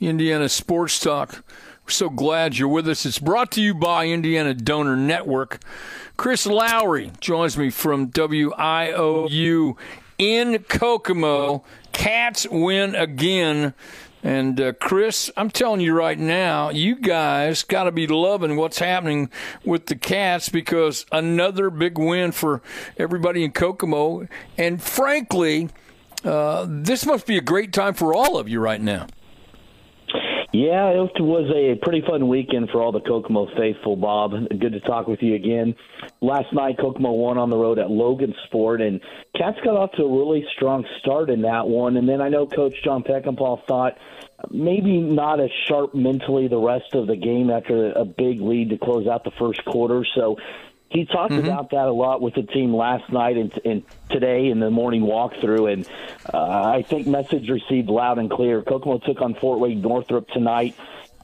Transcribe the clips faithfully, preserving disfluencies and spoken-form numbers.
Indiana Sports Talk. We're so glad you're with us. It's brought to you by Indiana Donor Network. Chris Lowry joins me from W I O U in Kokomo. Cats win again. And, uh, Chris, I'm telling you right now, you guys got to be loving what's happening with the Cats, because another big win for everybody in Kokomo. And, frankly, uh, this must be a great time for all of you right now. Yeah, it was a pretty fun weekend for all the Kokomo faithful, Bob. Good to talk with you again. Last night, Kokomo won on the road at Logansport, and Cats got off to a really strong start in that one. And then I know Coach John Peckinpaugh thought maybe not as sharp mentally the rest of the game after a big lead to close out the first quarter. So he talked mm-hmm. about that a lot with the team last night and, and today in the morning walkthrough, and uh, I think message received loud and clear. Kokomo took on Fort Wayne Northrop tonight,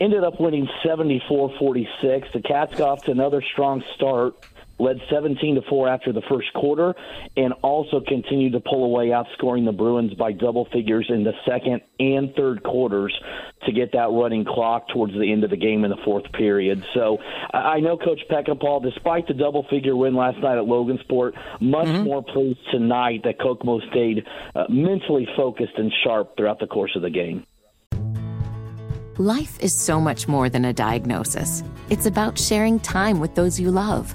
ended up winning seventy-four forty-six. The Cats got off to another strong start, led seventeen to four after the first quarter, and also continued to pull away, outscoring the Bruins by double figures in the second and third quarters to get that running clock towards the end of the game in the fourth period. So I know Coach Peckinpaugh, despite the double-figure win last night at Logansport, much mm-hmm. more pleased tonight that Kokomo stayed uh, mentally focused and sharp throughout the course of the game. Life is so much more than a diagnosis. It's about sharing time with those you love,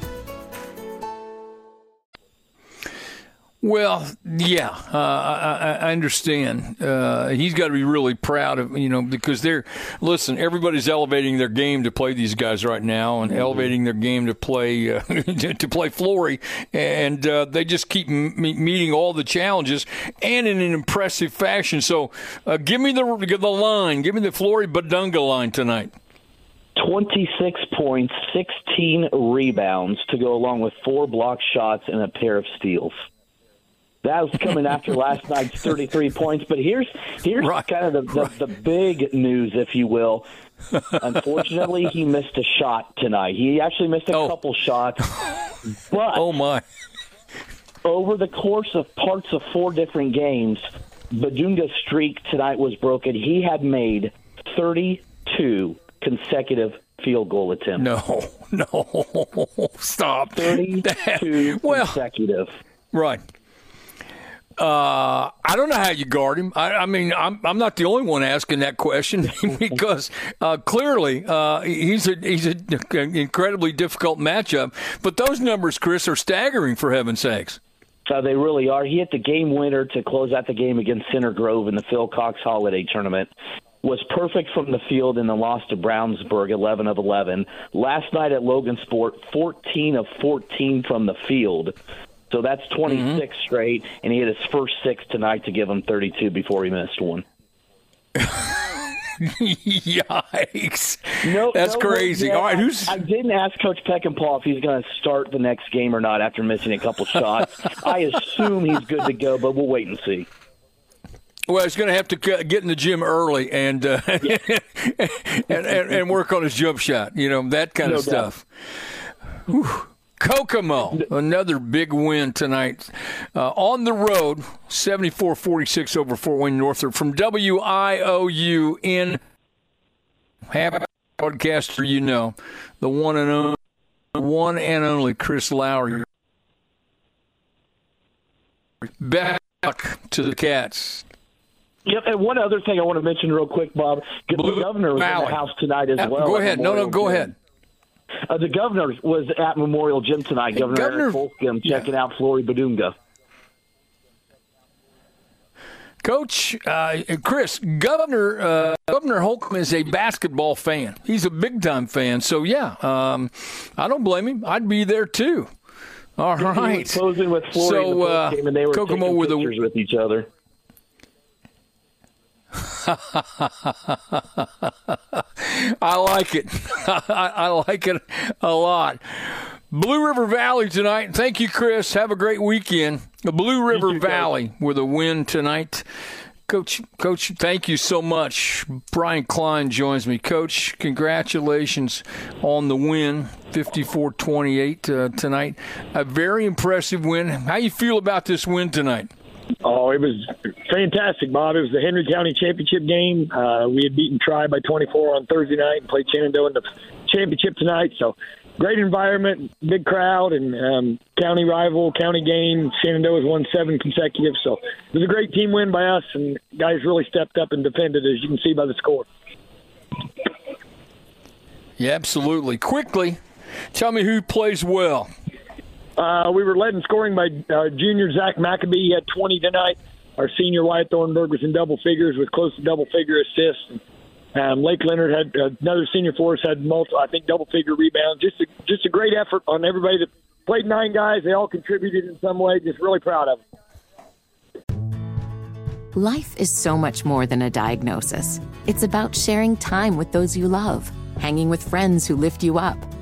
Well, yeah, uh, I, I understand. Uh, he's got to be really proud of, you know, because they're, listen, everybody's elevating their game to play these guys right now, and mm-hmm. elevating their game to play, uh, to play Flory. And uh, they just keep m- meeting all the challenges, and in an impressive fashion. So uh, give me the, the line. Give me the Flory Bidunga line tonight. twenty-six points, sixteen rebounds to go along with four block shots and a pair of steals. That was coming after last night's thirty-three points. But here's here's right, kind of the, the, right. the big news, if you will. Unfortunately, he missed a shot tonight. He actually missed a oh. couple shots. But oh, my. Over the course of parts of four different games, Bidunga's streak tonight was broken. He had made thirty-two consecutive field goal attempts. No, no. Stop. thirty-two well, consecutive. Right. Uh, I don't know how you guard him. I, I mean, I'm I'm not the only one asking that question, because uh, clearly uh, he's a he's a, an incredibly difficult matchup. But those numbers, Chris, are staggering, for heaven's sakes. So they really are. He hit the game winner to close out the game against Center Grove in the Phil Cox Holiday Tournament. Was perfect from the field in the loss to Brownsburg, eleven of eleven. Last night at Logansport, fourteen of fourteen from the field. So that's twenty-six mm-hmm. straight, and he had his first six tonight to give him thirty-two before he missed one. Yikes. No, that's no, crazy. Yeah, all right, who's... I, I didn't ask Coach Peckinpaugh if he's going to start the next game or not after missing a couple shots. I assume he's good to go, but we'll wait and see. Well, he's going to have to get in the gym early and uh, yeah. and, and, and work on his jump shot, you know, that kind no of stuff. Whew. Kokomo, another big win tonight. Uh, on the road, seventy-four forty-six over Fort Wayne Northrop. From W I O U in half podcaster, you know, the one and only, one and only Chris Lowry. Back to the Cats. Yep, and one other thing I want to mention real quick, Bob. The governor was in the house tonight as well. Go ahead. No, no, go ahead. Uh, the governor was at Memorial Gym tonight. Hey, governor Holcomb checking yeah. out Flory Bidunga. Coach, uh, Chris, Governor uh, Governor Holcomb is a basketball fan. He's a big-time fan. So, yeah, um, I don't blame him. I'd be there, too. All he right. Closing with Flory so, uh, and they were Kokomo with pictures a... with each other. I like it. I, I like it a lot. Blue River Valley tonight. Thank you, Chris. Have a great weekend. The Blue River Valley guys. With a win tonight. Coach, Coach, thank you so much. Brian Klein joins me. Coach, congratulations on the win, fifty-four twenty-eight uh, tonight. A very impressive win. How you feel about this win tonight? Oh, it was fantastic, Bob. It was the Henry County Championship game. Uh, we had beaten Tri by twenty-four on Thursday night and played Shenandoah in the championship tonight. So great environment, big crowd, and um, county rival, county game. Shenandoah's won seven consecutive. So it was a great team win by us, and guys really stepped up and defended, as you can see by the score. Yeah, absolutely. Quickly, tell me who plays well. Uh, we were led in scoring by uh, junior Zach McAbee. He had twenty tonight. Our senior Wyatt Thornburg was in double figures with close to double-figure assists. Um, Lake Leonard had uh, another senior for us, had multiple, I think, double-figure rebounds. Just a, just a great effort on everybody that played nine guys. They all contributed in some way. Just really proud of them. Life is so much more than a diagnosis. It's about sharing time with those you love, hanging with friends who lift you up,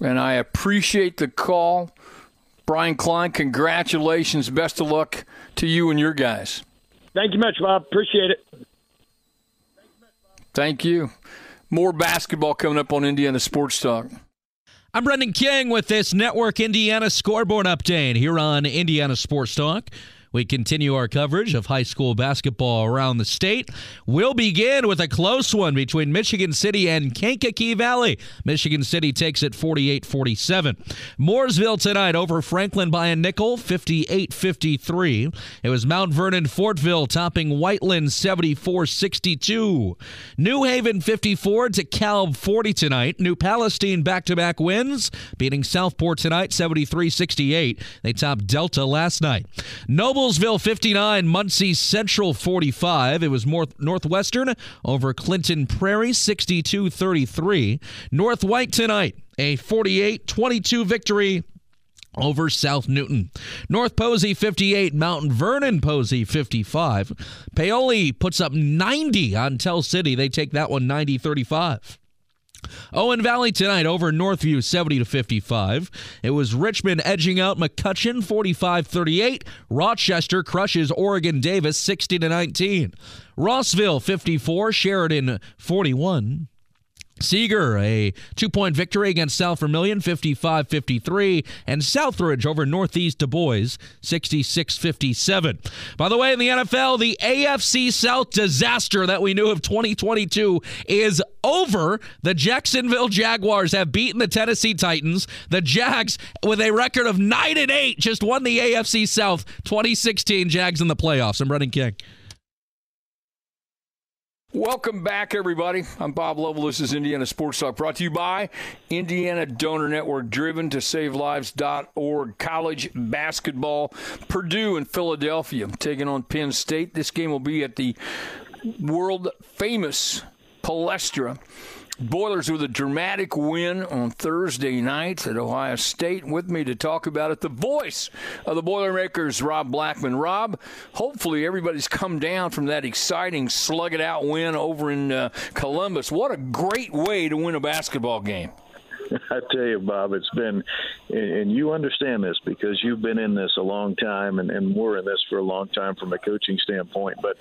And I appreciate the call. Brian Klein, congratulations. Best of luck to you and your guys. Thank you much, Bob. Appreciate it. Thank you. More basketball coming up on Indiana Sports Talk. I'm Brendan King with this Network Indiana Scoreboard Update here on Indiana Sports Talk. We continue our coverage of high school basketball around the state. We'll begin with a close one between Michigan City and Kankakee Valley. Michigan City takes it forty-eight forty-seven. Mooresville tonight over Franklin by a nickel, fifty-eight fifty-three. It was Mount Vernon Fortville topping Whiteland seventy-four sixty-two. New Haven fifty-four to Caleb forty tonight. New Palestine back-to-back wins, beating Southport tonight seventy-three sixty-eight. They topped Delta last night. Noble Noblesville fifty-nine, Muncie Central forty-five. It was Northwestern over Clinton Prairie sixty-two thirty-three. North White tonight, a forty-eight twenty-two victory over South Newton. North Posey fifty-eight, Mount Vernon Posey fifty-five. Paoli puts up ninety on Tell City. They take that one ninety thirty-five. Owen Valley tonight over Northview seventy to fifty-five. It was Richmond edging out McCutcheon forty-five thirty-eight. Rochester crushes Oregon Davis sixty to nineteen. Rossville fifty-four, Sheridan forty-one. Seeger, a two-point victory against South Vermillion, fifty-five fifty-three, and Southridge over Northeast Du Bois, sixty-six fifty-seven. By the way, in the N F L, the A F C South disaster that we knew of twenty twenty-two is over. The Jacksonville Jaguars have beaten the Tennessee Titans. The Jags, with a record of nine and eight, just won the A F C South. twenty sixteen Jags in the playoffs. I'm Brennan King. Welcome back, everybody. I'm Bob Lovell. This is Indiana Sports Talk, brought to you by Indiana Donor Network, driven to save lives dot org. College basketball, Purdue and Philadelphia taking on Penn State. This game will be at the world-famous Palestra. Boilers with a dramatic win on Thursday night at Ohio State. With me to talk about it, the voice of the Boilermakers, Rob Blackman. Rob, hopefully everybody's come down from that exciting slug-it-out win over in uh, Columbus. What a great way to win a basketball game. I tell you, Bob, it's been, and you understand this because you've been in this a long time, and, and we're in this for a long time from a coaching standpoint, but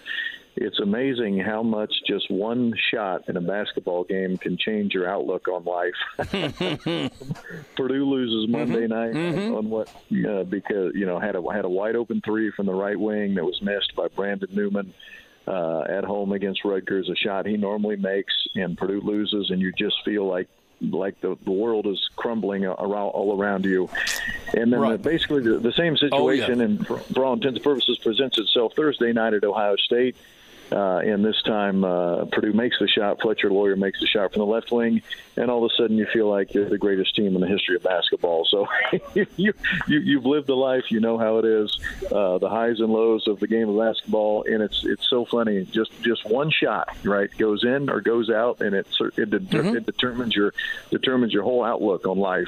it's amazing how much just one shot in a basketball game can change your outlook on life. Purdue loses Monday mm-hmm. night mm-hmm. on what uh, because you know had a had a wide open three from the right wing that was missed by Brandon Newman. uh, at home against Rutgers, a shot he normally makes, and Purdue loses, and you just feel like like the, the world is crumbling around, all around you. And then right. the, basically the, the same situation, oh, yeah. and for, for all intents and purposes, presents itself Thursday night at Ohio State. Uh, and this time uh, Purdue makes the shot. Fletcher Lawyer makes the shot from the left wing, and all of a sudden you feel like you're the greatest team in the history of basketball. So you, you, you've lived the life. You know how it is, uh, the highs and lows of the game of basketball, and it's it's so funny. Just just one shot, right, goes in or goes out, and it it, de- mm-hmm. it determines your determines your whole outlook on life,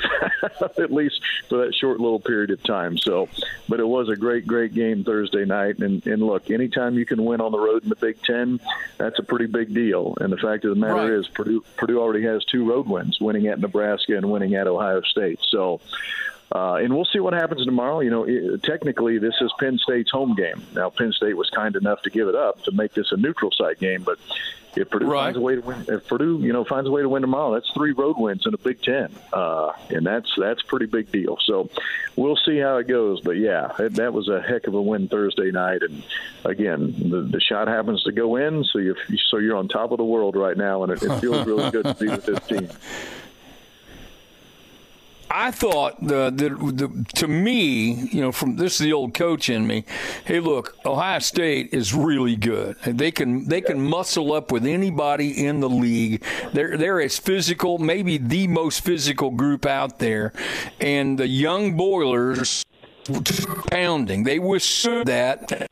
at least for that short little period of time. So, but it was a great, great game Thursday night. And, and look, anytime you can win on the road in the big Ten, that's a pretty big deal. And the fact of the matter right. is Purdue Purdue already has two road wins, winning at Nebraska and winning at Ohio State. So uh, and we'll see what happens tomorrow. You know, it, technically this is Penn State's home game. Now, Penn State was kind enough to give it up to make this a neutral site game, but if Purdue right. finds a way to win, if Purdue, you know, finds a way to win tomorrow, that's three road wins in a Big Ten, uh, and that's that's pretty big deal. So we'll see how it goes. But yeah, it, that was a heck of a win Thursday night. And again, the, the shot happens to go in, so you so you're on top of the world right now, and it, it feels really good to be with this team. I thought the, the the to me, you know, from this is the old coach in me. Hey, look, Ohio State is really good. They can they can muscle up with anybody in the league. They're they're as physical, maybe the most physical group out there, and the young Boilers were pounding. They withstood that,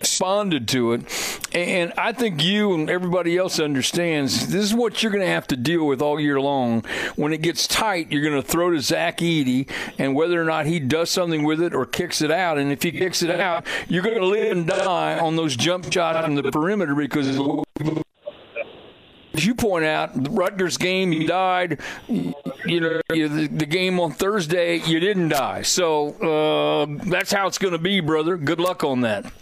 responded to it, and I think you and everybody else understands this is what you're going to have to deal with all year long. When it gets tight, you're going to throw to Zach Edey, and whether or not he does something with it or kicks it out, and if he kicks it out, you're going to live and die on those jump shots on the perimeter, because as you point out, the Rutgers game, you died. You know, the game on Thursday, you didn't die. So uh, that's how it's going to be, brother. Good luck on that.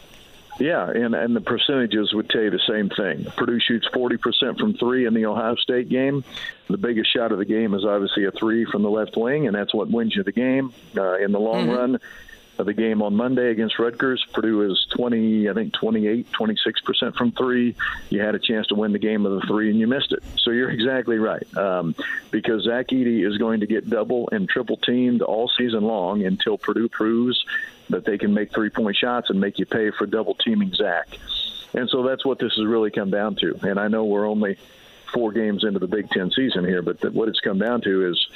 Yeah, and, and the percentages would tell you the same thing. Purdue shoots forty percent from three in the Ohio State game. The biggest shot of the game is obviously a three from the left wing, and that's what wins you the game uh, in the long mm-hmm. run. Of the game on Monday against Rutgers, Purdue is twenty, I think twenty-eight, twenty-six percent from three. You had a chance to win the game of the three, and you missed it. So you're exactly right, um, because Zach Edey is going to get double and triple teamed all season long until Purdue proves that they can make three-point shots and make you pay for double teaming Zach. And so that's what this has really come down to. And I know we're only four games into the Big Ten season here, but th- what it's come down to is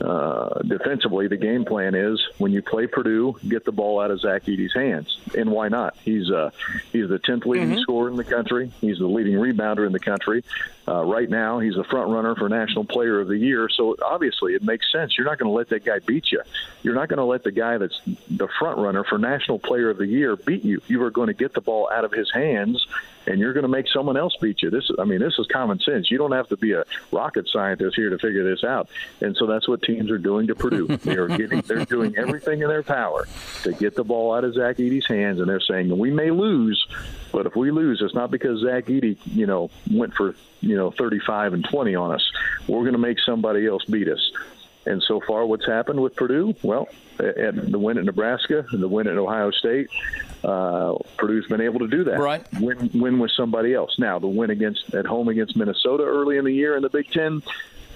uh, defensively, the game plan is when you play Purdue, get the ball out of Zach Edey's hands. And why not? He's uh, he's the tenth leading mm-hmm. scorer in the country. He's the leading rebounder in the country. Uh, right now, he's the front runner for National Player of the Year. So obviously, it makes sense. You're not going to let that guy beat you. You're not going to let the guy that's the front runner for National Player of the Year beat you. You are going to get the ball out of his hands, and you're going to make someone else beat you. This, I mean, this is common sense. You don't have to be a rocket scientist here to figure this out. And so that's what teams are doing to Purdue. They are getting, they're doing everything in their power to get the ball out of Zach Edey's hands, and they're saying, we may lose, but if we lose, it's not because Zach Edey, you know, went for, you know, thirty-five and twenty on us. We're going to make somebody else beat us. And so far, what's happened with Purdue? Well, at the win at Nebraska, the win at Ohio State, uh, Purdue's been able to do that. Right. Win, win with somebody else. Now, the win against at home against Minnesota early in the year in the Big Ten,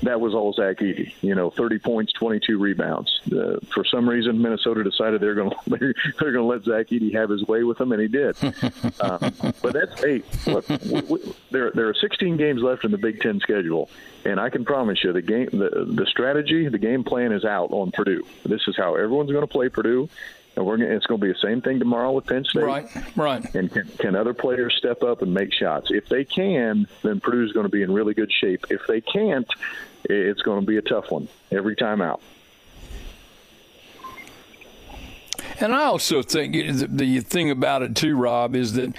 that was all Zach Edey. You know, thirty points, twenty-two rebounds. Uh, for some reason, Minnesota decided they're going to they're going to let Zach Edey have his way with them, and he did. uh, but that's hey, look, we, we, there there are sixteen games left in the Big Ten schedule, and I can promise you the game the the strategy the game plan is out on Purdue. This is how everyone's going to play Purdue. And we're gonna, it's going to be the same thing tomorrow with Penn State. Right, right. And can, can other players step up and make shots? If they can, then Purdue's going to be in really good shape. If they can't, it's going to be a tough one every time out. And I also think the thing about it too, Rob, is that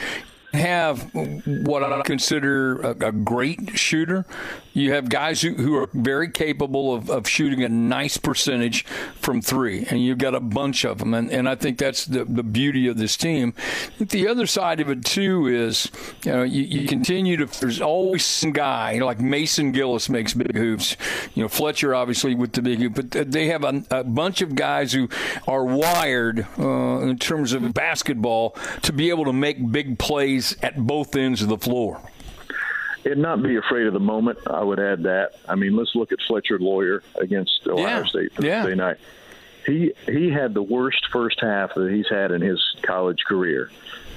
have what I consider a, a great shooter. You have guys who, who are very capable of, of shooting a nice percentage from three, and you've got a bunch of them, and, and I think that's the, the beauty of this team. The other side of it, too, is you know you, you continue to – there's always some guy, you know, like Mason Gillis makes big hoops, you know, Fletcher obviously with the big hoop, but they have a, a bunch of guys who are wired uh, in terms of basketball to be able to make big plays guys at both ends of the floor. And not be afraid of the moment, I would add that. I mean, let's look at Fletcher Lawyer against Ohio yeah. State Thursday yeah. night. He he had the worst first half that he's had in his college career.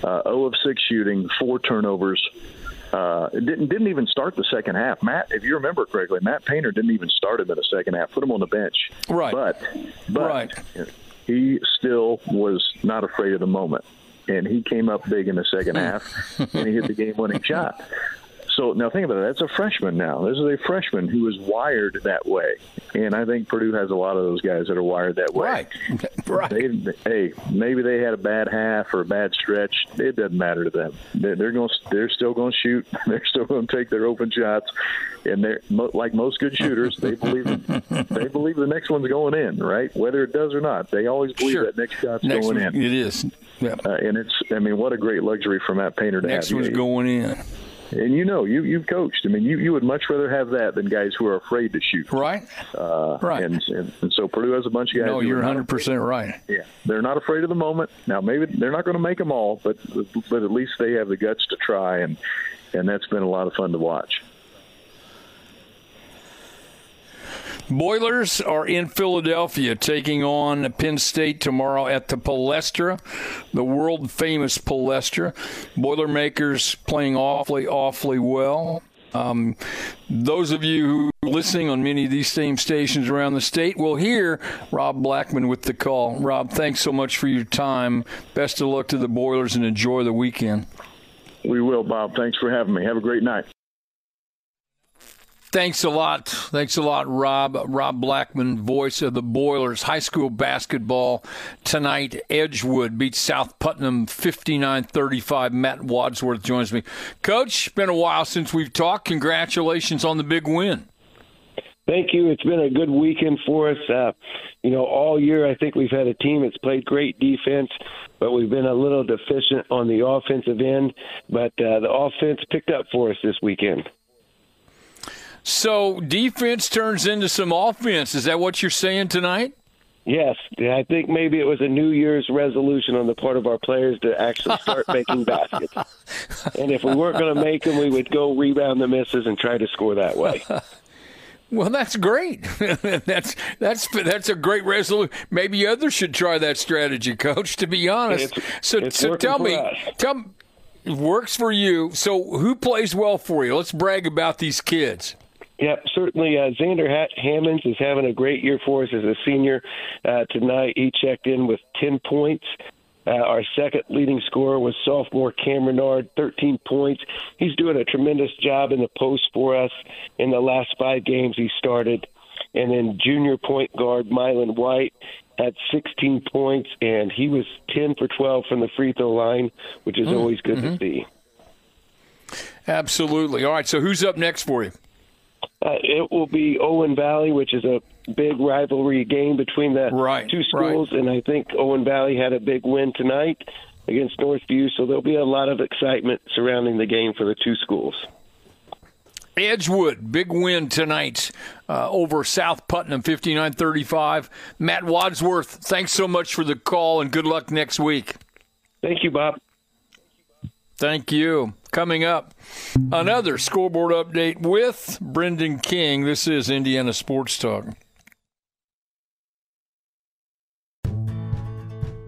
Uh, zero of six shooting, four turnovers. Uh, it didn't didn't even start the second half. Matt, if you remember correctly, Matt Painter didn't even start him in the second half. Put him on the bench. Right. But, but right. he still was not afraid of the moment. And he came up big in the second half, and he hit the game-winning shot. So now think about it. That's a freshman now. This is a freshman who is wired that way. And I think Purdue has a lot of those guys that are wired that way. Right. Right. They, hey, maybe they had a bad half or a bad stretch. It doesn't matter to them. They're going. They're still going to shoot. They're still going to take their open shots. And they're like most good shooters. They believe. They believe the next one's going in. Right. Whether it does or not, they always believe sure. that next shot's next going one, in. It is. Yeah. Uh, and it's. I mean, what a great luxury for Matt Painter to next have. Next one's going in. And you know, you, you've coached. I mean, you, you would much rather have that than guys who are afraid to shoot. Right. Uh, right. And, and, and so Purdue has a bunch of guys. No, you're one hundred percent right. Yeah. They're not afraid of the moment. Now, maybe they're not going to make them all, but but at least they have the guts to try, and, and that's been a lot of fun to watch. Boilers are in Philadelphia, taking on Penn State tomorrow at the Palestra, the world-famous Palestra. Boilermakers playing awfully, awfully well. Um, those of you who are listening on many of these same stations around the state will hear Rob Blackman with the call. Rob, thanks so much for your time. Best of luck to the Boilers and enjoy the weekend. We will, Bob. Thanks for having me. Have a great night. Thanks a lot. Thanks a lot, Rob. Rob Blackman, voice of the Boilers. High school basketball tonight. Edgewood beats South Putnam fifty-nine thirty-five. Matt Wadsworth joins me. Coach, been a while since we've talked. Congratulations on the big win. Thank you. It's been a good weekend for us. Uh, you know, all year I think we've had a team that's played great defense, but we've been a little deficient on the offensive end. But uh, the offense picked up for us this weekend. So defense turns into some offense. Is that what you're saying tonight? Yes. I think maybe it was a New Year's resolution on the part of our players to actually start making baskets. And if we weren't going to make them, we would go rebound the misses and try to score that way. Well, that's great. that's that's that's a great resolution. Maybe others should try that strategy, Coach, to be honest. It's, so it's so tell me, tell me, it works for you. So who plays well for you? Let's brag about these kids. Yep, certainly. Uh, Xander Hammonds is having a great year for us as a senior. Uh, tonight he checked in with ten points. Uh, our second leading scorer was sophomore Cam Renard, thirteen points. He's doing a tremendous job in the post for us in the last five games he started. And then junior point guard Mylan White had sixteen points, and he was ten for twelve from the free throw line, which is mm-hmm. always good mm-hmm. to see. Absolutely. All right, so who's up next for you? Uh, it will be Owen Valley, which is a big rivalry game between the right, two schools, right. and I think Owen Valley had a big win tonight against Northview, so there'll be a lot of excitement surrounding the game for the two schools. Edgewood, big win tonight uh, over South Putnam, fifty-nine thirty-five. Matt Wadsworth, thanks so much for the call, and good luck next week. Thank you, Bob. Thank you. Coming up, another scoreboard update with Brendan King. This is Indiana Sports Talk.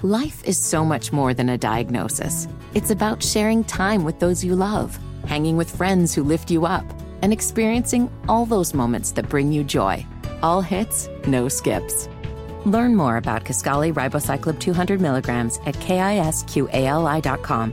Life is so much more than a diagnosis. It's about sharing time with those you love, hanging with friends who lift you up, and experiencing all those moments that bring you joy. All hits, no skips. Learn more about Kisqali Ribociclib two hundred milligrams at kisqali dot com.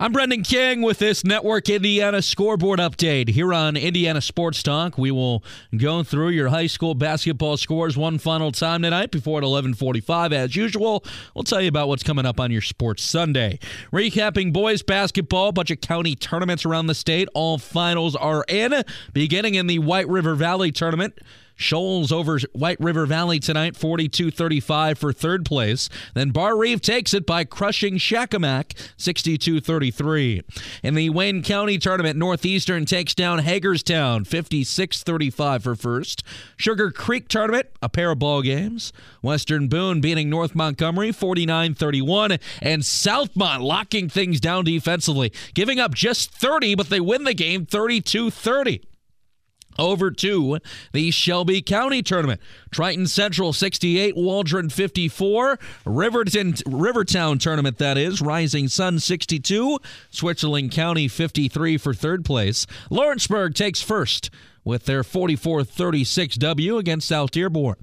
I'm Brendan King with this Network Indiana Scoreboard Update. Here on Indiana Sports Talk, we will go through your high school basketball scores one final time tonight before at eleven forty-five. As usual, we'll tell you about what's coming up on your Sports Sunday. Recapping boys basketball, a bunch of county tournaments around the state. All finals are in, beginning in the White River Valley Tournament. Shoals over White River Valley tonight, forty-two thirty-five for third place. Then Bar Reeve takes it by crushing Shackamack, sixty-two thirty-three. In the Wayne County Tournament, Northeastern takes down Hagerstown, fifty-six thirty-five for first. Sugar Creek Tournament, a pair of ball games. Western Boone beating North Montgomery, forty-nine thirty-one. And Southmont locking things down defensively, giving up just thirty, but they win the game thirty-two thirty. Over to the Shelby County Tournament. Triton Central sixty-eight, Waldron fifty-four, Riverton, Rivertown Tournament that is, Rising Sun sixty-two, Switzerland County fifty-three for third place. Lawrenceburg takes first with their forty-four thirty-six W against South Dearborn.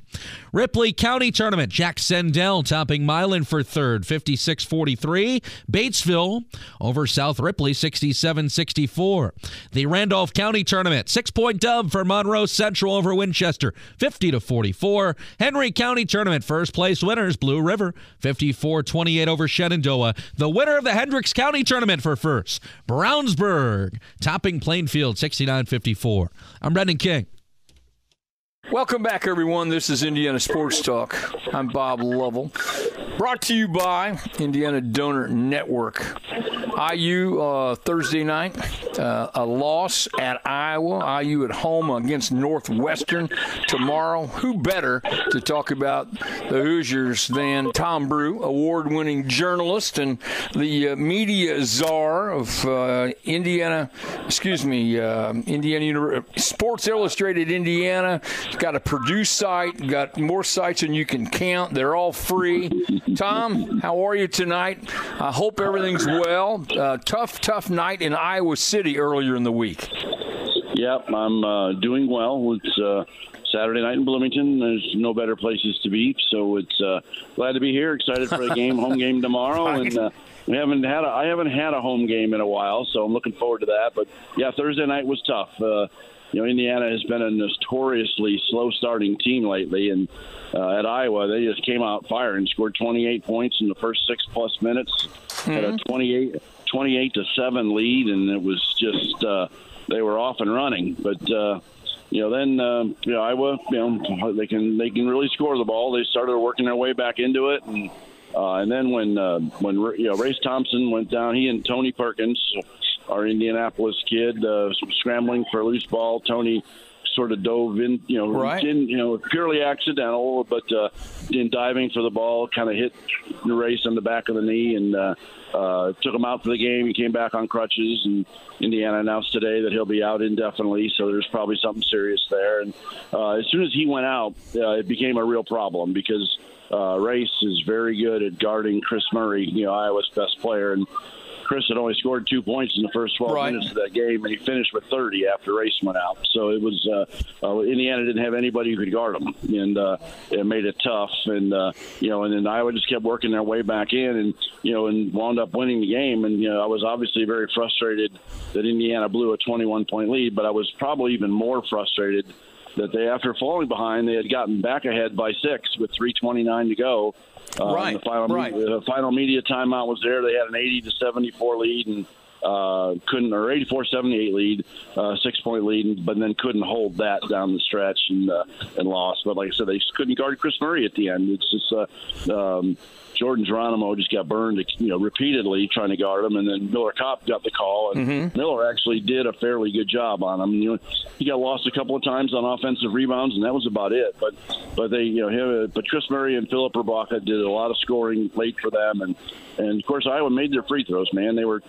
Ripley County Tournament, Jack Sendell topping Milan for third, fifty-six forty-three. Batesville over South Ripley, sixty-seven sixty-four. The Randolph County Tournament, six-point dub for Monroe Central over Winchester, fifty to forty-four. Henry County Tournament, first-place winners, Blue River, fifty-four twenty-eight over Shenandoah. The winner of the Hendricks County Tournament for first, Brownsburg, topping Plainfield, sixty-nine fifty-four. I'm Brendan King. Welcome back, everyone. This is Indiana Sports Talk. I'm Bob Lovell. Brought to you by Indiana Donor Network. I U uh, Thursday night, uh, a loss at Iowa. I U at home against Northwestern tomorrow. Who better to talk about the Hoosiers than Tom Brew, award-winning journalist and the uh, media czar of uh, Indiana, excuse me, uh, Indiana University, Sports Illustrated Indiana. Got a Purdue site, got more sites than you can count. They're all free. Tom, how are you tonight? I hope everything's well. Uh, tough, tough night in Iowa City earlier in the week. Yep, I'm uh, doing well. It's uh, Saturday night in Bloomington. There's no better places to be, so it's uh, glad to be here. Excited for a game, home game tomorrow, right. and. Uh, We haven't had a, I haven't had a home game in a while, so I'm looking forward to that. But, yeah, Thursday night was tough. Uh, you know, Indiana has been a notoriously slow-starting team lately, and uh, at Iowa, they just came out firing, scored twenty-eight points in the first six-plus minutes, mm-hmm. had a twenty-eight to seven lead, and it was just uh, they were off and running. But, uh, you know, then um, you know, Iowa, you know, they can they can really score the ball. They started working their way back into it, and Uh, and then when uh, when you know, Race Thompson went down, he and Tony Perkins, our Indianapolis kid, uh, scrambling for a loose ball. Tony sort of dove in, you know, right. in, you know, purely accidental, but uh, in diving for the ball, kind of hit Race on the back of the knee and uh, uh, took him out for the game. He came back on crutches, and Indiana announced today that he'll be out indefinitely, so there's probably something serious there. And uh, as soon as he went out, uh, it became a real problem because – Uh, Race is very good at guarding Chris Murray, you know, Iowa's best player. And Chris had only scored two points in the first twelve right. minutes of that game, and he finished with thirty after Race went out. So it was uh, – uh, Indiana didn't have anybody who could guard him, and uh, it made it tough. And, uh, you know, and then Iowa just kept working their way back in and, you know, and wound up winning the game. And, you know, I was obviously very frustrated that Indiana blew a twenty-one point lead, but I was probably even more frustrated – that they, after falling behind, they had gotten back ahead by six with three twenty-nine to go. Uh, right, the final, right. The final media timeout was there. They had an eighty to seventy-four lead and uh, couldn't, or eighty-four seventy-eight lead, uh, six-point lead, but then couldn't hold that down the stretch and uh, and lost. But like I said, they just couldn't guard Chris Murray at the end. It's just uh, um, Jordan Geronimo just got burned, you know, repeatedly trying to guard him, and then Miller Kopp got the call, and mm-hmm. Miller actually did a fairly good job on him. You know, he got lost a couple of times on offensive rebounds, and that was about it. But but they, you know, him, but Chris Murray and Philip Rebaca did a lot of scoring late for them, and and of course Iowa made their free throws. Man, they were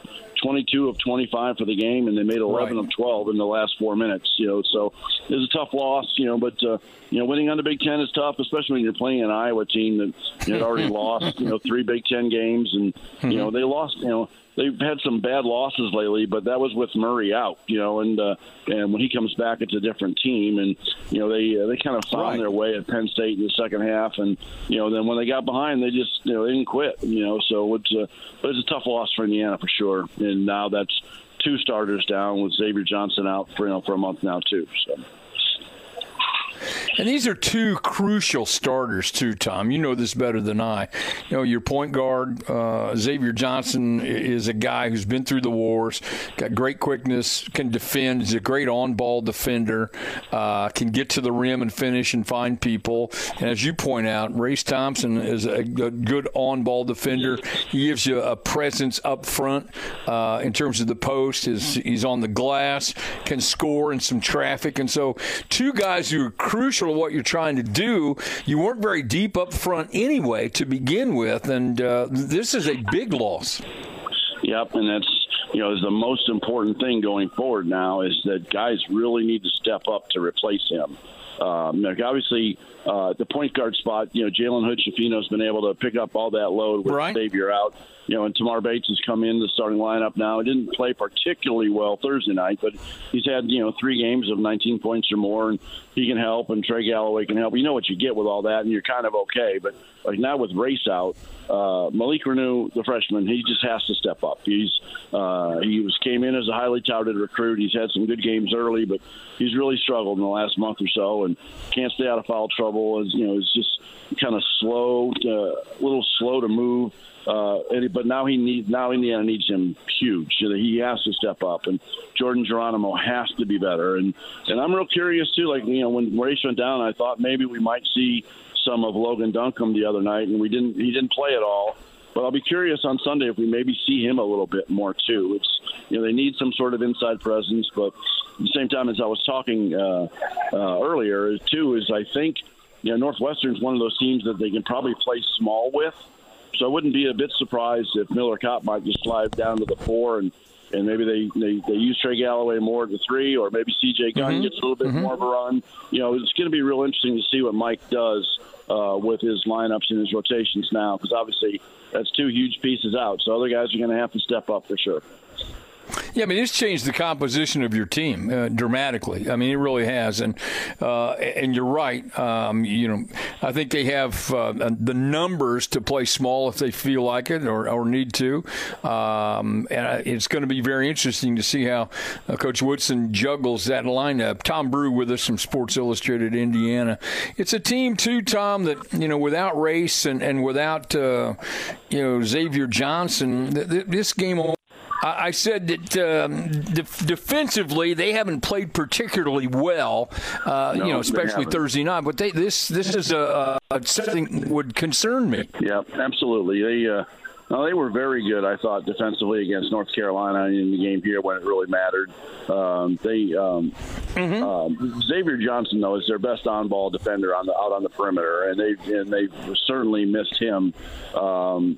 twenty-two of twenty-five for the game, and they made eleven right. of twelve in the last four minutes. You know, so it was a tough loss. You know, but uh, you know, winning on the Big Ten is tough, especially when you're playing an Iowa team that you know, had already lost. You know, three Big Ten games, and you know they lost. You know, they've had some bad losses lately, but that was with Murray out. You know, and uh, and when he comes back, it's a different team. And you know, they uh, they kind of found right. their way at Penn State in the second half, and you know, then when they got behind, they just you know they didn't quit. You know, so it's a, but it's a tough loss for Indiana for sure. And now that's two starters down with Xavier Johnson out for you know for a month now too. So. And these are two crucial starters, too, Tom. You know this better than I. You know, your point guard, uh, Xavier Johnson, is a guy who's been through the wars, got great quickness, can defend, is a great on-ball defender, uh, can get to the rim and finish and find people. And as you point out, Race Thompson is a, a good on-ball defender. He gives you a presence up front uh, in terms of the post. His, he's on the glass, can score in some traffic. And so two guys who are crucial to what you're trying to do. You weren't very deep up front anyway to begin with, and uh, this is a big loss. Yep, and that's, you know, the most important thing going forward now is that guys really need to step up to replace him. Um, like obviously, uh, the point guard spot, you know, Jalen Hood-Shafino's been able to pick up all that load with right. Xavier out. You know, and Tamar Bates has come in the starting lineup now. He didn't play particularly well Thursday night, but he's had, you know, three games of nineteen points or more, and he can help, and Trey Galloway can help. You know what you get with all that, and you're kind of okay. But like now with Race out, uh, Malik Renew, the freshman, he just has to step up. He's uh, he was came in as a highly touted recruit. He's had some good games early, but he's really struggled in the last month or so, and can't stay out of foul trouble. Is you know, it's just kind of slow, to, a little slow to move. Uh, and, but now he needs. Now Indiana needs him huge. So that he has to step up, and Jordan Geronimo has to be better. And, and I'm real curious too. Like you know, when Race went down, I thought maybe we might see some of Logan Duncombe the other night, and we didn't. He didn't play at all. But I'll be curious on Sunday if we maybe see him a little bit more too. It's you know they need some sort of inside presence. But at the same time, as I was talking uh, uh, earlier too, is I think you know Northwestern's one of those teams that they can probably play small with. So I wouldn't be a bit surprised if Miller Kopp might just slide down to the four, and, and maybe they, they, they use Trey Galloway more at the three, or maybe C J Gunn mm-hmm. gets a little bit mm-hmm. more of a run. You know, it's going to be real interesting to see what Mike does uh, with his lineups and his rotations now, because obviously that's two huge pieces out. So other guys are going to have to step up for sure. Yeah, I mean, it's changed the composition of your team uh, dramatically. I mean, it really has. And uh, and you're right. Um, you know, I think they have uh, the numbers to play small if they feel like it or, or need to. Um, and it's going to be very interesting to see how uh, Coach Woodson juggles that lineup. Tom Brew with us from Sports Illustrated Indiana. It's a team, too, Tom, that, you know, without Race and, and without, uh, you know, Xavier Johnson, th- th- this game on. I said that um, def- defensively they haven't played particularly well, uh, no, you know, especially Thursday night. But they, this this is a, a something would concern me. Yeah, absolutely. They uh, no, they were very good, I thought, defensively against North Carolina in the game here when it really mattered. Um, they um, mm-hmm. um, Xavier Johnson though is their best on-ball defender on the out on the perimeter, and they and they certainly missed him. Um,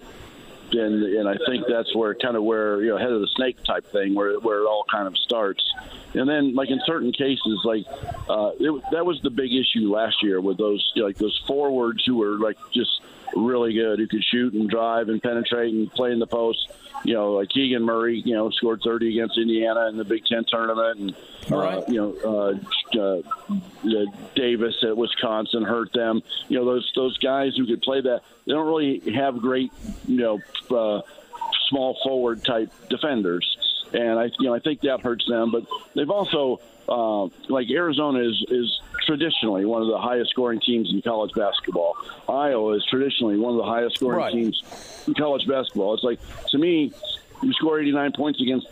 And, and I think that's where kind of where, you know, head of the snake type thing where, where it all kind of starts. And then, like, in certain cases, like, uh, it, that was the big issue last year with those, you know, like, those forwards who were, like, just really good, who could shoot and drive and penetrate and play in the post. You know, like Keegan Murray, you know, scored thirty against Indiana in the Big Ten tournament. And, uh, right. you know, uh, uh, uh, Davis at Wisconsin hurt them. You know, those those guys who could play that, they don't really have great, you know, uh, small forward-type defenders. And I, you know, I think that hurts them. But they've also, uh, like Arizona is, is traditionally one of the highest scoring teams in college basketball. Iowa is traditionally one of the highest scoring right. teams in college basketball. It's like, to me, you score eighty-nine points against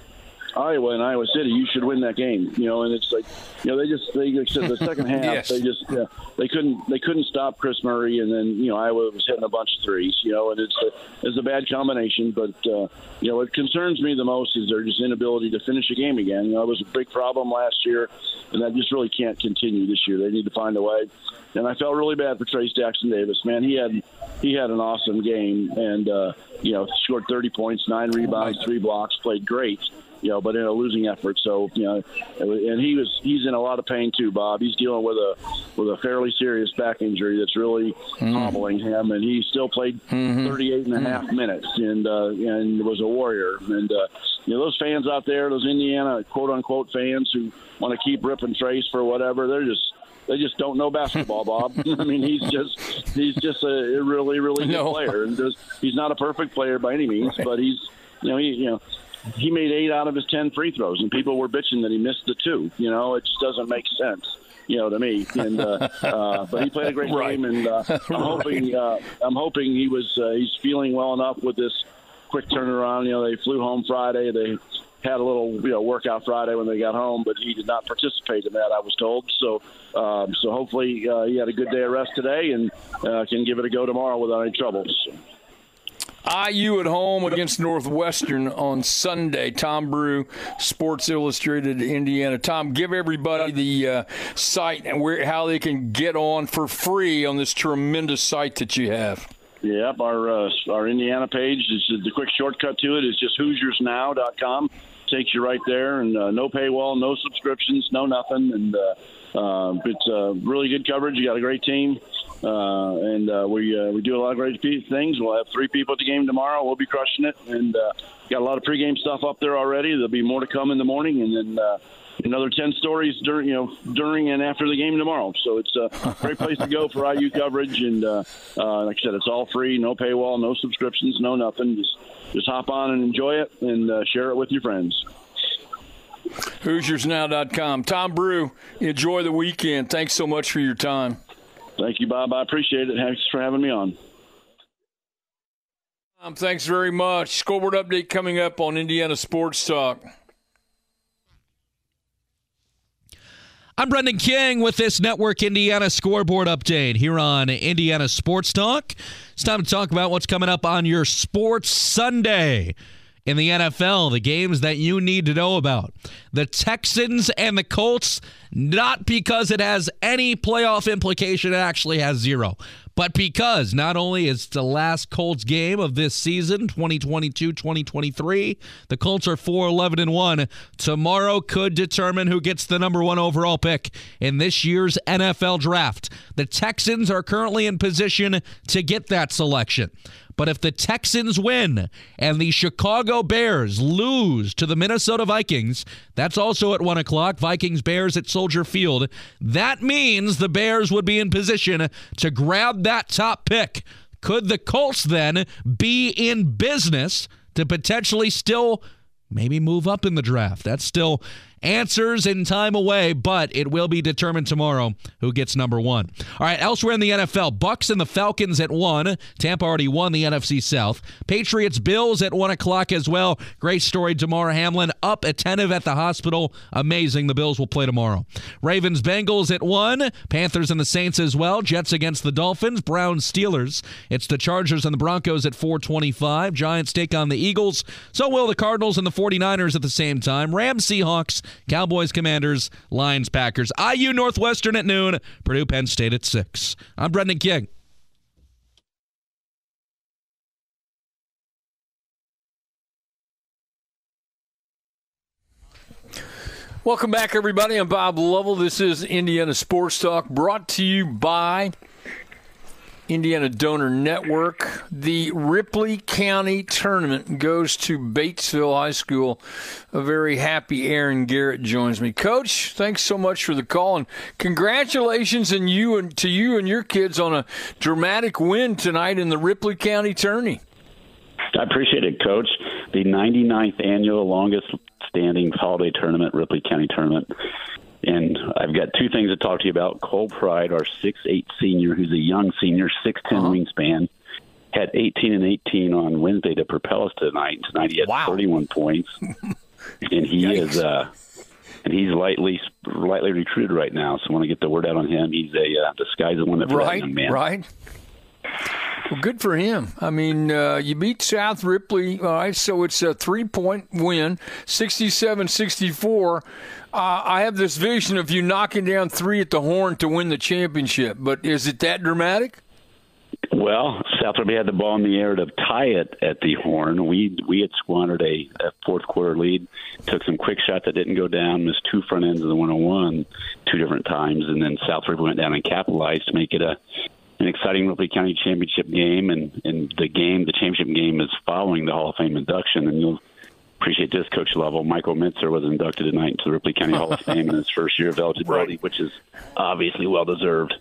Iowa and Iowa City, you should win that game. You know, and it's like, you know, they just they said the second half yes. they just yeah, they couldn't they couldn't stop Chris Murray, and then you know Iowa was hitting a bunch of threes. You know, and it's a, it's a bad combination. But uh, you know, what concerns me the most is their just inability to finish a game again. You know, it was a big problem last year, and that just really can't continue this year. They need to find a way. And I felt really bad for Trace Jackson Davis. Man, he had he had an awesome game, and uh, you know, scored thirty points, nine rebounds, three blocks, played great. You know, but in a losing effort. So, you know, and he was he's in a lot of pain too, Bob. He's dealing with a with a fairly serious back injury that's really mm. hobbling him, and he still played mm-hmm. thirty-eight and a half mm. minutes and uh, and was a warrior. And uh, you know, those fans out there, those Indiana quote unquote fans who want to keep ripping Trace for whatever, they're just. They just don't know basketball, Bob. I mean, he's just he's just a really really good no. player, and just, he's not a perfect player by any means, right. but he's you know he you know. He made eight out of his ten free throws, and people were bitching that he missed the two. You know, it just doesn't make sense. you know, to me. And uh, uh, but he played a great right. game, and uh, I'm right. hoping uh, I'm hoping he was uh, he's feeling well enough with this quick turnaround. You know, they flew home Friday. They had a little, you know, workout Friday when they got home, but he did not participate in that, I was told. So, um, so hopefully uh, he had a good day of rest today and uh, can give it a go tomorrow without any troubles. I U at home against Northwestern on Sunday. Tom Brew, Sports Illustrated, Indiana. Tom, give everybody the uh, site and where how they can get on for free on this tremendous site that you have. Yep, our uh, our Indiana page, is the quick shortcut to it is just hoosiers now dot com. Takes you right there, and uh, no paywall, no subscriptions, no nothing, and uh, uh, it's uh, really good coverage. You got a great team. Uh, and uh, we uh, we do a lot of great things. We'll have three people at the game tomorrow. We'll be crushing it, and uh, got a lot of pregame stuff up there already. There'll be more to come in the morning, and then uh, another ten stories during you know during and after the game tomorrow. So it's a great place to go for I U coverage, and uh, uh, like I said, it's all free, no paywall, no subscriptions, no nothing. Just just hop on and enjoy it, and uh, share it with your friends. Hoosiers Now dot com. Tom Brew, enjoy the weekend. Thanks so much for your time. Thank you, Bob. I appreciate it. Thanks for having me on. Um, thanks very much. Scoreboard update coming up on Indiana Sports Talk. I'm Brendan King with this Network Indiana Scoreboard Update here on Indiana Sports Talk. It's time to talk about what's coming up on your Sports Sunday. In the N F L, the games that you need to know about. The Texans and the Colts, not because it has any playoff implication, it actually has zero. But because not only is the last Colts game of this season, twenty twenty-two twenty twenty-three, the Colts are four eleven and one. Tomorrow could determine who gets the number one overall pick in this year's N F L draft. The Texans are currently in position to get that selection. But if the Texans win and the Chicago Bears lose to the Minnesota Vikings, that's also at one o'clock, Vikings-Bears at Soldier Field. That means the Bears would be in position to grab that top pick. Could the Colts then be in business to potentially still maybe move up in the draft? That's still answers in time away, but it will be determined tomorrow who gets number one. All right, elsewhere in the N F L, Bucks and the Falcons at one. Tampa already won the N F C South. Patriots, Bills at one o'clock as well. Great story, Damar Hamlin up attentive at the hospital. Amazing. The Bills will play tomorrow. Ravens, Bengals at one. Panthers and the Saints as well. Jets against the Dolphins. Browns, Steelers. It's the Chargers and the Broncos at four twenty-five. Giants take on the Eagles. So will the Cardinals and the 49ers at the same time. Rams, Seahawks. Cowboys, Commanders, Lions, Packers, I U Northwestern at noon, Purdue, Penn State at six. I'm Brendan King. Welcome back, everybody. I'm Bob Lovell. This is Indiana Sports Talk, brought to you by Indiana Donor Network. The Ripley County Tournament goes to Batesville High School. A very happy Aaron Garrett joins me. Coach, thanks so much for the call, and congratulations and you and to you and your kids on a dramatic win tonight in the Ripley County Tourney. I appreciate it, Coach. The ninety-ninth annual longest-standing holiday tournament, Ripley County Tournament. And I've got two things to talk to you about. Cole Pride, our six eight senior, who's a young senior, six ten uh-huh. wingspan, had eighteen and eighteen on Wednesday to propel us tonight. Tonight he had wow. thirty-one points, and he Yikes. is uh, and he's lightly lightly recruited right now. So I want to get the word out on him. He's a uh, the sky's the limit for that young man. Right. Well, good for him. I mean, uh, you beat South Ripley, all right, so it's a three-point win, sixty-seven sixty-four. Uh, I have this vision of you knocking down three at the horn to win the championship, but is it that dramatic? Well, South Ripley had the ball in the air to tie it at the horn. We we had squandered a, a fourth-quarter lead, took some quick shots that didn't go down, missed two front ends of the one oh one two different times, and then South Ripley went down and capitalized to make it a – an exciting Ripley County Championship game, and, and the game, the championship game, is following the Hall of Fame induction. And you'll appreciate this, Coach Lovell. Michael Mitzer was inducted tonight into the Ripley County Hall of Fame in his first year of eligibility, right. which is obviously well deserved.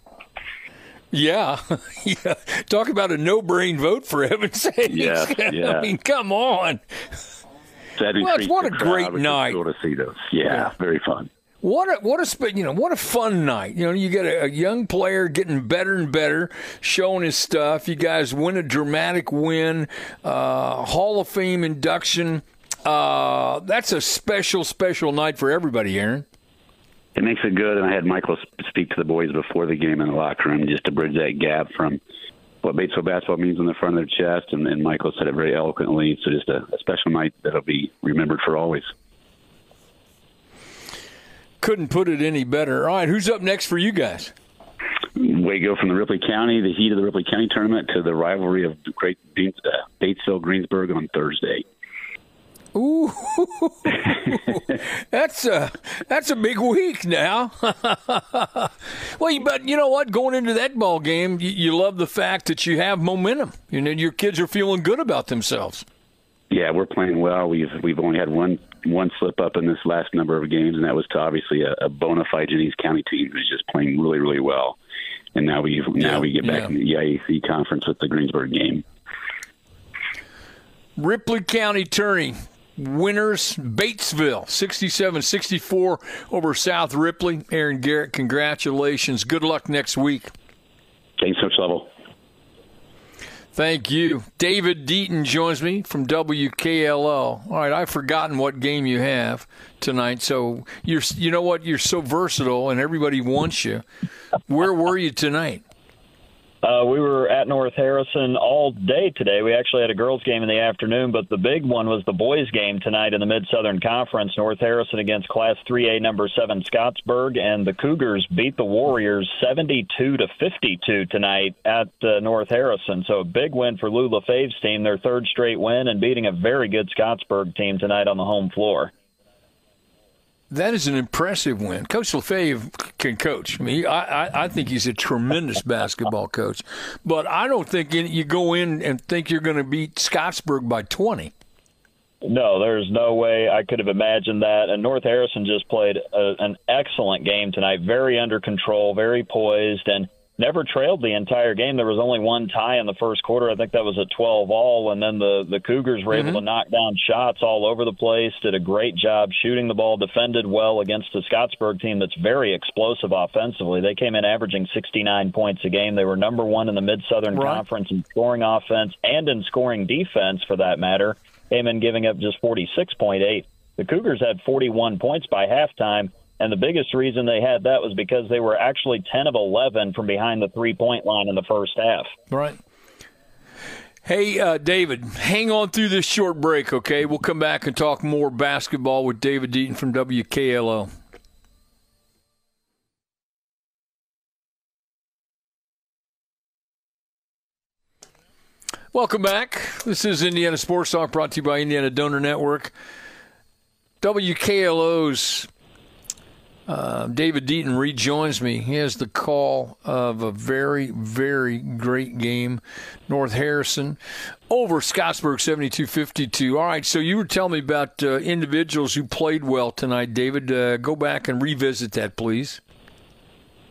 Yeah. yeah. Talk about a no-brain vote, for heaven's sake. Yes, yeah. I mean, come on. That well, what a crowd, great night. Cool to see those. Yeah, yeah, very fun. What a what a you know what a fun night. You know, you get a, a young player getting better and better, showing his stuff. You guys win a dramatic win, uh, Hall of Fame induction. Uh, that's a special, special night for everybody, Aaron. It makes it good, and I had Michael speak to the boys before the game in the locker room just to bridge that gap from what baseball basketball means on the front of their chest, and, and Michael said it very eloquently. So just a, a special night that'll be remembered for always. Couldn't put it any better. All right, who's up next for you guys? We go from the Ripley County, the heat of the Ripley County tournament, to the rivalry of Great Batesville, Greensburg on Thursday. Ooh, that's a that's a big week now. Well, but you know what? Going into that ball game, you, you love the fact that you have momentum. You know, your kids are feeling good about themselves. Yeah, we're playing well. We've we've only had one. one slip up in this last number of games, and that was to obviously a, a bona fide Jennings County team who's just playing really, really well. And now we now we get back yeah. in the I A C conference with the Greensburg game. Ripley County tourney winners Batesville sixty-seven sixty-four over South Ripley. Aaron Garrett, congratulations. Good luck next week. Thanks so much, Lovell. Thank you. David Deaton joins me from W K L L. All right, I've forgotten what game you have tonight. So you're, you know what? You're so versatile, and everybody wants you. Where were you tonight? Uh, we were at North Harrison all day today. We actually had a girls' game in the afternoon, but the big one was the boys' game tonight in the Mid-Southern Conference, North Harrison against Class three A number seven Scottsburg, and the Cougars beat the Warriors seventy-two to fifty-two tonight at uh, North Harrison. So a big win for Lou LaFave's team, their third straight win, and beating a very good Scottsburg team tonight on the home floor. That is an impressive win. Coach LaFave can coach. I mean, I, I, I think he's a tremendous basketball coach. But I don't think any, you go in and think you're going to beat Scottsburg by twenty. No, there's no way I could have imagined that. And North Harrison just played a, an excellent game tonight, very under control, very poised, and never trailed the entire game. There was only one tie in the first quarter. I think that was a twelve all, and then the, the Cougars were mm-hmm. able to knock down shots all over the place, did a great job shooting the ball, defended well against the Scottsburg team that's very explosive offensively. They came in averaging sixty-nine points a game. They were number one in the Mid-Southern right. Conference in scoring offense and in scoring defense, for that matter, came in giving up just forty-six point eight. The Cougars had forty-one points by halftime. And the biggest reason they had that was because they were actually ten of eleven from behind the three-point line in the first half. Right. Hey, uh, David, hang on through this short break, okay? We'll come back and talk more basketball with David Deaton from W K L L. Welcome back. This is Indiana Sports Talk, brought to you by Indiana Donor Network. W K L O's Uh, David Deaton rejoins me. He has the call of a very, very great game. North Harrison over Scottsburg, seventy-two fifty-two. All right, so you were telling me about uh, individuals who played well tonight, David. Uh, go back and revisit that, please.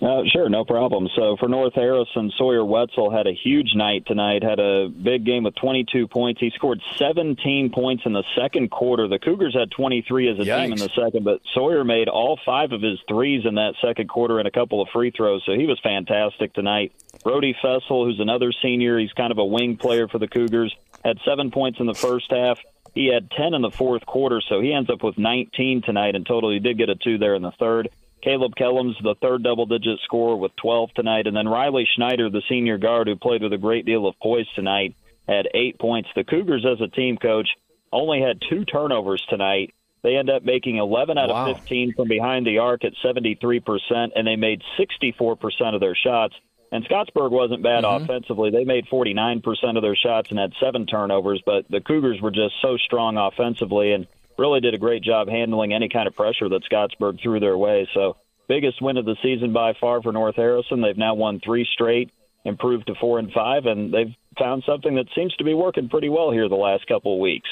Uh, sure, no problem. So for North Harrison, Sawyer Wetzel had a huge night tonight, had a big game with twenty-two points. He scored seventeen points in the second quarter. The Cougars had twenty-three as a Yikes. team in the second, but Sawyer made all five of his threes in that second quarter and a couple of free throws, so he was fantastic tonight. Brody Fessel, who's another senior, he's kind of a wing player for the Cougars, had seven points in the first half. He had ten in the fourth quarter, so he ends up with nineteen tonight in total. He did get a two there in the third. Caleb Kellum's the third double-digit scorer with twelve tonight. And then Riley Schneider, the senior guard who played with a great deal of poise tonight, had eight points. The Cougars, as a team, coach, only had two turnovers tonight. They end up making eleven out wow. of fifteen from behind the arc at seventy-three percent, and they made sixty-four percent of their shots. And Scottsburg wasn't bad mm-hmm. offensively. They made forty-nine percent of their shots and had seven turnovers, but the Cougars were just so strong offensively and really did a great job handling any kind of pressure that Scottsburg threw their way. So biggest win of the season by far for North Harrison. They've now won three straight, improved to four and five, and they've found something that seems to be working pretty well here the last couple of weeks.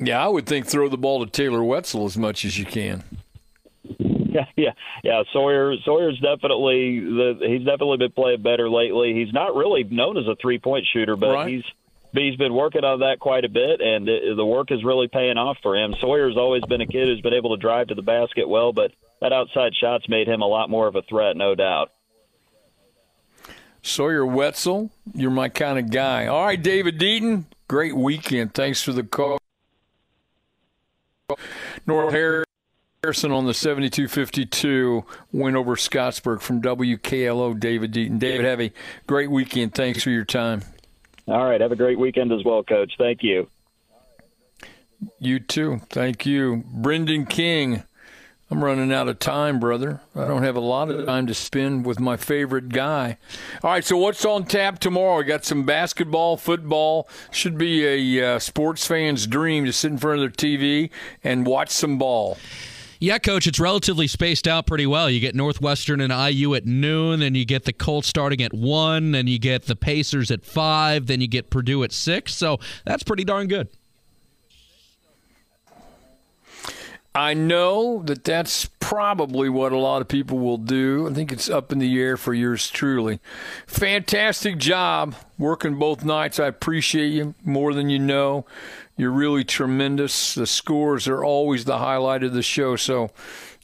Yeah, I would think throw the ball to Taylor Wetzel as much as you can. Yeah, yeah, yeah. Sawyer, Sawyer's definitely the, he's definitely been playing better lately. He's not really known as a three-point shooter, but right. he's but he's been working on that quite a bit, and it, the work is really paying off for him. Sawyer's always been a kid who's been able to drive to the basket well, but that outside shot's made him a lot more of a threat, no doubt. Sawyer Wetzel, you're my kind of guy. All right, David Deaton, great weekend. Thanks for the call. North Harrison on the seventy-two fifty-two win over Scottsburg from W K L O, David Deaton. David, have a great weekend. Thanks for your time. All right, have a great weekend as well, Coach. Thank you. You too. Thank you. Brendan King, I'm running out of time, brother. I don't have a lot of time to spend with my favorite guy. All right, so what's on tap tomorrow? We got some basketball, football. Should be a uh, sports fan's dream to sit in front of their T V and watch some ball. Yeah, Coach, it's relatively spaced out pretty well. You get Northwestern and I U at noon, then you get the Colts starting at one, then you get the Pacers at five, then you get Purdue at six. So that's pretty darn good. I know that that's probably what a lot of people will do. I think it's up in the air for yours truly. Fantastic job working both nights. I appreciate you more than you know. You're really tremendous. The scores are always the highlight of the show. So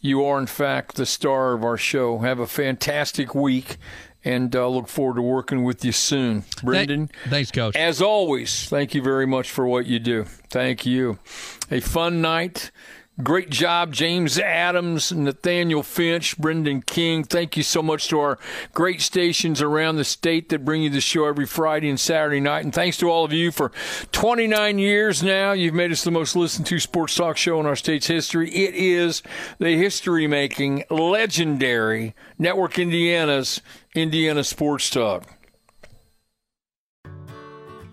you are, in fact, the star of our show. Have a fantastic week, and uh, look forward to working with you soon. Brendan. Thanks, Coach. As always, thank you very much for what you do. Thank you. A fun night. Great job, James Adams, Nathaniel Finch, Brendan King. Thank you so much to our great stations around the state that bring you the show every Friday and Saturday night. And thanks to all of you for twenty-nine years now. You've made us the most listened to sports talk show in our state's history. It is the history-making, legendary Network Indiana's Indiana Sports Talk.